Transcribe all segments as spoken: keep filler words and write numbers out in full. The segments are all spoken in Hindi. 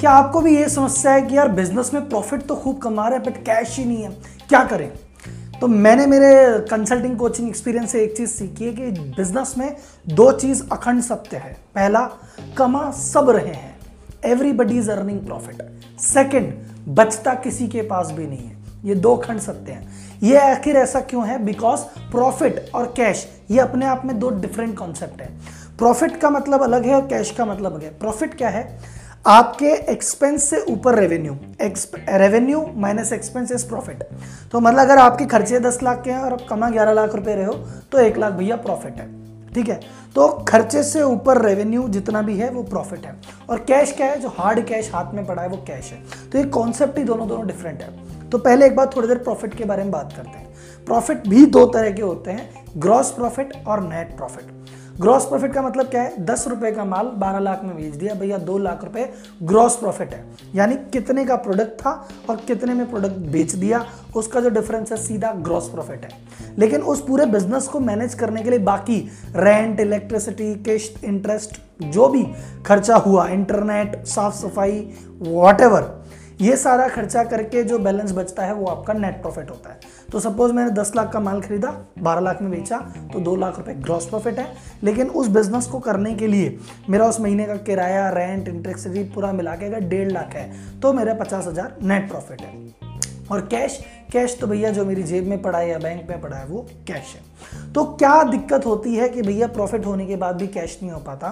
क्या आपको भी ये समस्या है कि यार बिजनेस में प्रॉफिट तो खूब कमा रहे हैं बट कैश ही नहीं है, क्या करें? तो मैंने मेरे कंसल्टिंग कोचिंग एक्सपीरियंस से एक चीज़ सीखी है कि बिजनेस में दो चीज़ अखंड सत्य है। पहला, कमा सब रहे हैं, everybody is earning profit. Second, बचता किसी के पास भी नहीं है। ये दो अखंड सत्य हैं। ये आखिर ऐसा क्यों है? बिकॉज प्रॉफिट और कैश ये अपने आप में दो डिफरेंट कॉन्सेप्ट है। प्रॉफिट का मतलब अलग है और कैश का मतलब अलग है। प्रॉफिट क्या है? आपके एक्सपेंस से ऊपर revenue, revenue minus expense is profit. तो मतलब अगर आपके खर्चे दस लाख के हैं और आप कमा ग्यारह लाख रुपए रहे हो तो एक लाख भैया प्रॉफिट है, ठीक है। तो खर्चे से ऊपर रेवेन्यू जितना भी है वो प्रॉफिट है। और कैश क्या है? जो हार्ड कैश हाथ में पड़ा है वो कैश है। तो ये कॉन्सेप्ट ही दोनों दोनों डिफरेंट है। तो पहले एक बार थोड़ी देर प्रॉफिट के बारे में बात करते हैं। प्रॉफिट भी दो तरह के होते हैं, ग्रॉस प्रॉफिट और नेट प्रॉफिट। ग्रॉस प्रॉफिट का मतलब क्या है? दस रुपए का माल बारह लाख में बेच दिया भैया, दो लाख रुपए ग्रॉस प्रॉफिट है। यानी कितने का प्रोडक्ट था और कितने में प्रोडक्ट बेच दिया, उसका जो डिफरेंस है सीधा ग्रॉस प्रॉफिट है। लेकिन उस पूरे बिजनेस को मैनेज करने के लिए बाकी रेंट, इलेक्ट्रिसिटी, किश्त, इंटरेस्ट, जो भी खर्चा हुआ, इंटरनेट, साफ सफाई, वॉटएवर, ये सारा खर्चा करके जो बैलेंस बचता है वो आपका नेट प्रॉफिट होता है। तो सपोज मैंने दस लाख का माल खरीदा, बारह लाख में बेचा, तो दो लाख रुपए ग्रॉस प्रॉफिट है। लेकिन उस बिजनेस को करने के लिए मेरा उस महीने का किराया, रेंट, इलेक्ट्रिसिटी पूरा मिला के अगर डेढ़ लाख है तो मेरा पचास हज़ार नेट प्रॉफिट है। और कैश, कैश तो भैया जो मेरी जेब में पड़ा है या बैंक में पड़ा है वो कैश है। तो क्या दिक्कत होती है कि भैया प्रॉफिट होने के बाद भी कैश नहीं हो पाता?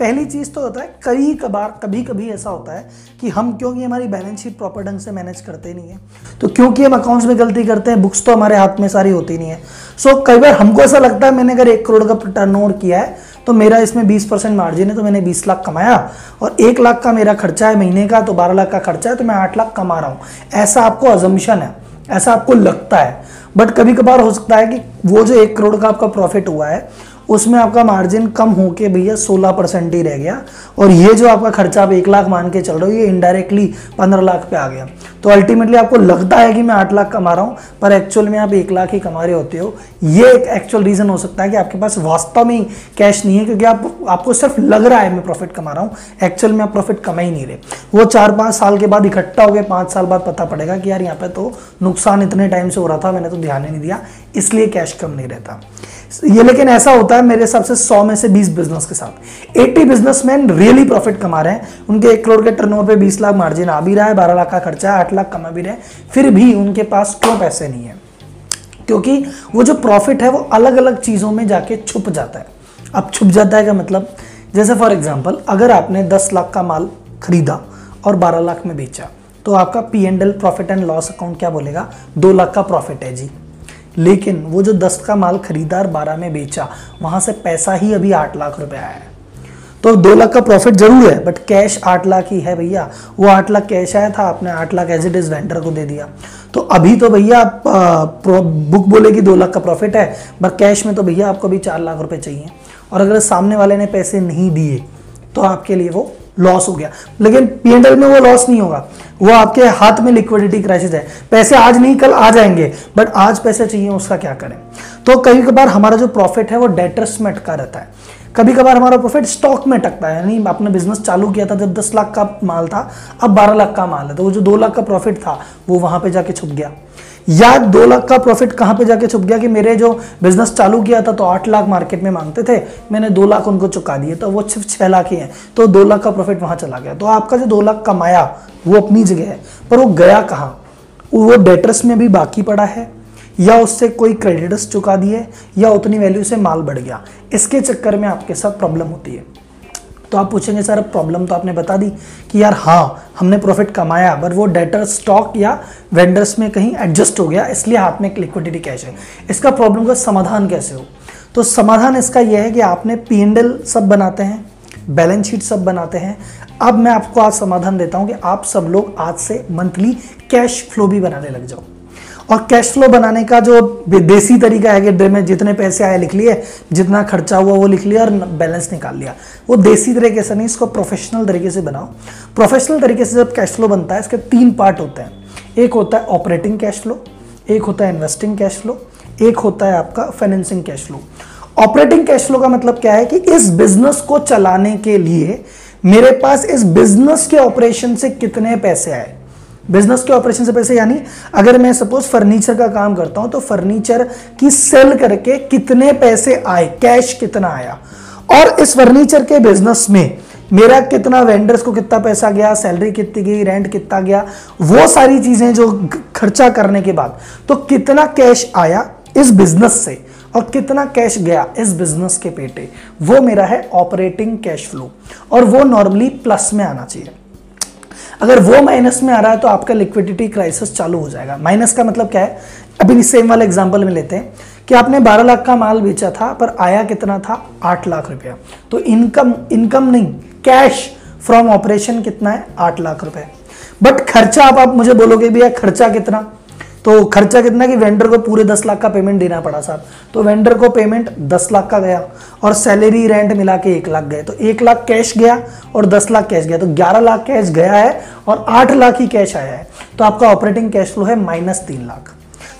पहली चीज़ तो होता है कई कबार कभी कभी ऐसा होता है कि हम, क्योंकि हमारी बैलेंस शीट प्रॉपर ढंग से मैनेज करते नहीं है, तो क्योंकि हम अकाउंट्स में गलती करते हैं, बुक्स तो हमारे हाथ में सारी होती नहीं है। सो so, कई बार हमको ऐसा लगता है मैंने अगर एक करोड़ का टर्नओवर किया है तो मेरा इसमें बीस परसेंट मार्जिन है, तो मैंने बीस लाख कमाया और एक लाख का मेरा खर्चा है महीने का, तो बारह लाख का खर्चा है, तो मैं आठ लाख कमा रहा हूँ। ऐसा आपको अजम्पशन है, ऐसा आपको लगता है। बट कभी कभार हो सकता है कि वो जो एक करोड़ का आपका प्रॉफिट हुआ है उसमें आपका मार्जिन कम होके भैया सोलह परसेंट ही रह गया और ये जो आपका खर्चा आप एक लाख मान के चल रहे हो ये इनडायरेक्टली पंद्रह लाख पे आ गया। तो अल्टीमेटली आपको लगता है कि मैं आठ लाख कमा रहा हूँ पर एक्चुअल में आप एक लाख ही कमा रहे होते हो। ये एक एक्चुअल रीज़न हो सकता है कि आपके पास वास्तव में कैश नहीं है, क्योंकि आप, आपको सिर्फ लग रहा है मैं प्रॉफिट कमा रहा हूँ, एक्चुअल में आप प्रॉफिट कमा ही नहीं रहे। वो चार पाँच साल के बाद इकट्ठा हो गए, पाँच साल बाद पता पड़ेगा कि यार यहाँ पर तो नुकसान इतने टाइम से हो रहा था, मैंने तो ध्यान ही नहीं दिया, इसलिए कैश कम नहीं रहता ये। लेकिन ऐसा होता है मेरे हिसाब से सौ में से बीस बिजनेस के साथ अस्सी बिजनेसमैन रियली प्रॉफिट कमा रहे हैं, उनके एक करोड़ के टर्नओवर पे बीस लाख मार्जिन आ भी रहा है, बारह लाख का खर्चा है, आठ लाख कमा भी रहे हैं, फिर भी उनके पास क्यों पैसे नहीं है? क्योंकि वो जो प्रॉफिट है वो अलग अलग चीज़ों में जाके छुप जाता है। अब छुप जाता है का मतलब, जैसे फॉर एग्जाम्पल अगर आपने दस लाख का माल खरीदा और बारह लाख में बेचा तो आपका P and L, profit and loss account क्या बोलेगा? दो लाख का प्रॉफिट है जी। लेकिन वो जो दस का माल खरीदा और बारह में बेचा, वहाँ से पैसा ही अभी आठ लाख रुपए आया है। तो दो लाख का प्रॉफिट जरूर है बट कैश आठ लाख ही है भैया। वो आठ लाख कैश आया था, आपने आठ lakh as it is vendor को दे दिया, तो अभी तो भैया बुक बोलेगी दो लाख का प्रॉफिट है बट कैश में तो भैया आपको अभी चार लाख रुपए चाहिए। और अगर सामने वाले ने पैसे नहीं दिए तो आपके लिए वो लॉस हो गया। लेकिन पी एंड एल में वो लॉस नहीं होगा, वो आपके हाथ में लिक्विडिटी क्राइसिस है, पैसे आज नहीं कल आ जाएंगे बट आज पैसे चाहिए, उसका क्या करें? तो कभी कभार हमारा जो प्रॉफिट है वो डेटर्स में अटका रहता है। कभी कभार हमारा प्रॉफिट स्टॉक में अटकता है, यानी आपने बिजनेस चालू किया था जब दस लाख का माल था, अब बारह लाख का माल है, तो वो जो दो लाख का प्रॉफिट था वो वहाँ पे जाके छुप गया। या दो लाख का प्रॉफिट कहाँ पे जाके छुप गया कि मेरे जो बिजनेस चालू किया था तो आठ लाख मार्केट में मांगते थे, मैंने दो लाख उनको चुका दिए तो वो सिर्फ छः लाख ही हैं, तो दो लाख का प्रॉफिट वहाँ चला गया। तो आपका जो दो लाख कमाया वो अपनी जगह है पर वो गया कहाँ? वो डेटर्स में भी बाकी पड़ा है, या उससे कोई क्रेडिटर्स चुका दिए, या उतनी वैल्यू से माल बढ़ गया, इसके चक्कर में आपके साथ प्रॉब्लम होती है। तो आप पूछेंगे सर प्रॉब्लम तो आपने बता दी कि यार हाँ हमने प्रॉफिट कमाया पर वो डेटर स्टॉक या वेंडर्स में कहीं एडजस्ट हो गया, इसलिए हाथ में लिक्विडिटी कैश है। इसका प्रॉब्लम का समाधान कैसे हो? तो समाधान इसका यह है कि आपने पी एंड एल सब बनाते हैं, बैलेंस शीट सब बनाते हैं। अब मैं आपको आज समाधान देता हूँ कि आप सब लोग आज से मंथली कैश फ्लो भी बनाने लग जाओ। और कैश फ्लो बनाने का जो देसी तरीका है कि डे में जितने पैसे आए लिख लिए, जितना खर्चा हुआ वो लिख लिया और बैलेंस निकाल लिया, वो देसी तरीके से नहीं, इसको प्रोफेशनल तरीके से बनाओ। प्रोफेशनल तरीके से जब कैश फ्लो बनता है इसके तीन पार्ट होते हैं, एक होता है ऑपरेटिंग कैश फ्लो, एक होता है इन्वेस्टिंग कैश फ्लो, एक होता है आपका financing cash flow. Operating cash flow का मतलब क्या है कि इस बिजनेस को चलाने के लिए मेरे पास इस बिजनेस के ऑपरेशन से कितने पैसे आए। बिजनेस के ऑपरेशन से पैसे यानी अगर मैं सपोज फर्नीचर का काम करता हूं तो फर्नीचर की सेल करके कितने पैसे आए, कैश कितना आया, और इस फर्नीचर के बिजनेस में मेरा कितना वेंडर्स को कितना पैसा गया, सैलरी कितनी गई, रेंट कितना गया, वो सारी चीजें जो खर्चा करने के बाद तो कितना कैश आया इस बिजनेस से और कितना कैश गया इस बिजनेस के पेटे, वो मेरा है ऑपरेटिंग कैश फ्लो। और वो नॉर्मली प्लस में आना चाहिए। अगर वो माइनस में आ रहा है तो आपका लिक्विडिटी क्राइसिस चालू हो जाएगा। माइनस का मतलब क्या है, अभी सेम वाला एग्जांपल में लेते हैं कि आपने बारह लाख का माल बेचा था पर आया कितना था, आठ लाख रुपया। तो इनकम इनकम नहीं, कैश फ्रॉम ऑपरेशन कितना है, आठ लाख रुपए। बट खर्चा आप, आप मुझे बोलोगे भैया खर्चा कितना, तो खर्चा कितना कि वेंडर को पूरे दस लाख का पेमेंट देना पड़ा साहब, तो वेंडर को पेमेंट दस लाख का गया और सैलरी रेंट मिला के एक लाख गए, तो एक लाख कैश गया और दस लाख कैश गया, तो ग्यारह लाख कैश गया है और आठ लाख ही कैश आया है। तो आपका ऑपरेटिंग कैश फ्लो है माइनस तीन लाख।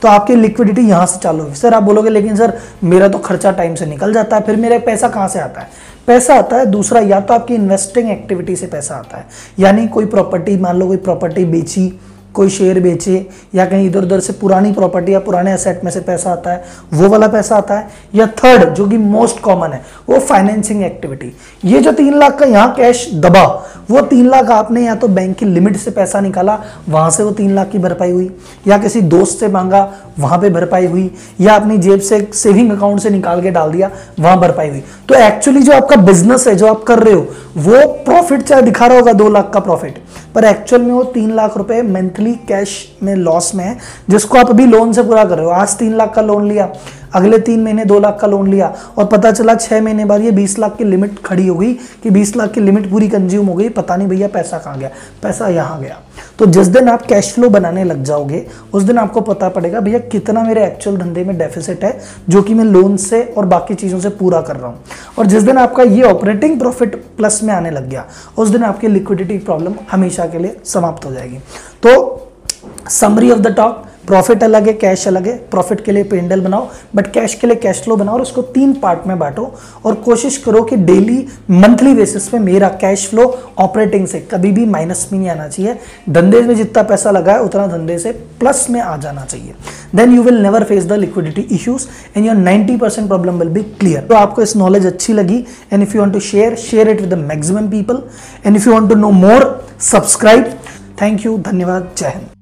तो आपकी लिक्विडिटी यहाँ से चालू हुई। सर आप बोलोगे लेकिन सर मेरा तो खर्चा टाइम से निकल जाता है, फिर मेरा पैसा कहाँ से आता है। पैसा आता है दूसरा, या तो आपकी इन्वेस्टिंग एक्टिविटी से पैसा आता है, यानी कोई प्रॉपर्टी, मान लो कोई प्रॉपर्टी बेची, कोई शेयर बेचे, या कहीं इधर उधर से पुरानी प्रॉपर्टी या पुराने एसेट में से पैसा आता है, वो वाला पैसा आता है। या थर्ड जो कि मोस्ट कॉमन है वो फाइनेंसिंग एक्टिविटी। ये जो तीन लाख का यहाँ कैश दबा, वो तीन लाख आपने या तो बैंक की लिमिट से पैसा निकाला, वहाँ से वो तीन लाख की भरपाई हुई, या किसी दोस्त से मांगा वहाँ पे भरपाई हुई, या अपनी जेब से सेविंग अकाउंट से निकाल के डाल दिया वहाँ भरपाई हुई। तो एक्चुअली जो आपका बिजनेस है जो आप कर रहे हो वो प्रॉफिट चाहे दिखा रहा होगा दो लाख का प्रॉफिट, पर एक्चुअल में वो तीन लाख रुपए मंथली कैश में लॉस में है, जिसको आप अभी लोन से पूरा कर रहे हो। आज तीन लाख का लोन लिया, अगले तीन महीने दो लाख का लोन लिया, और पता चला छह महीने बाद ये बीस लाख की लिमिट खड़ी हो गई कि बीस लाख की लिमिट पूरी कंज्यूम हो गई, पता नहीं भैया पैसा कहाँ गया, पैसा यहाँ गया। तो जिस दिन आप कैश फ्लो बनाने लग जाओगे उस दिन आपको पता पड़ेगा भैया कितना मेरे एक्चुअल धंधे में डेफिसिट है जो कि मैं लोन से और बाकी चीज़ों से पूरा कर रहा हूँ। और जिस दिन आपका ये ऑपरेटिंग प्रॉफिट प्लस में आने लग गया उस दिन आपकी लिक्विडिटी प्रॉब्लम हमेशा के लिए समाप्त हो जाएगी। तो summary of the talk, profit अलग है, कैश अलग है। प्रॉफिट के लिए पेंडल बनाओ, बट कैश के लिए कैश फ्लो बनाओ और उसको तीन पार्ट में बांटो और कोशिश करो कि डेली मंथली बेसिस पे मेरा कैश फ्लो ऑपरेटिंग से कभी भी माइनस में नहीं आना चाहिए। धंधे में जितना पैसा लगा है उतना धंधे से प्लस में आ जाना चाहिए। Then you will never face the liquidity issues and your ninety percent problem will be clear. तो आपको इस नॉलेज अच्छी लगी and if you want to share share it with the maximum people and if you want to know more subscribe. Thank you, धन्यवाद, जय हिंद।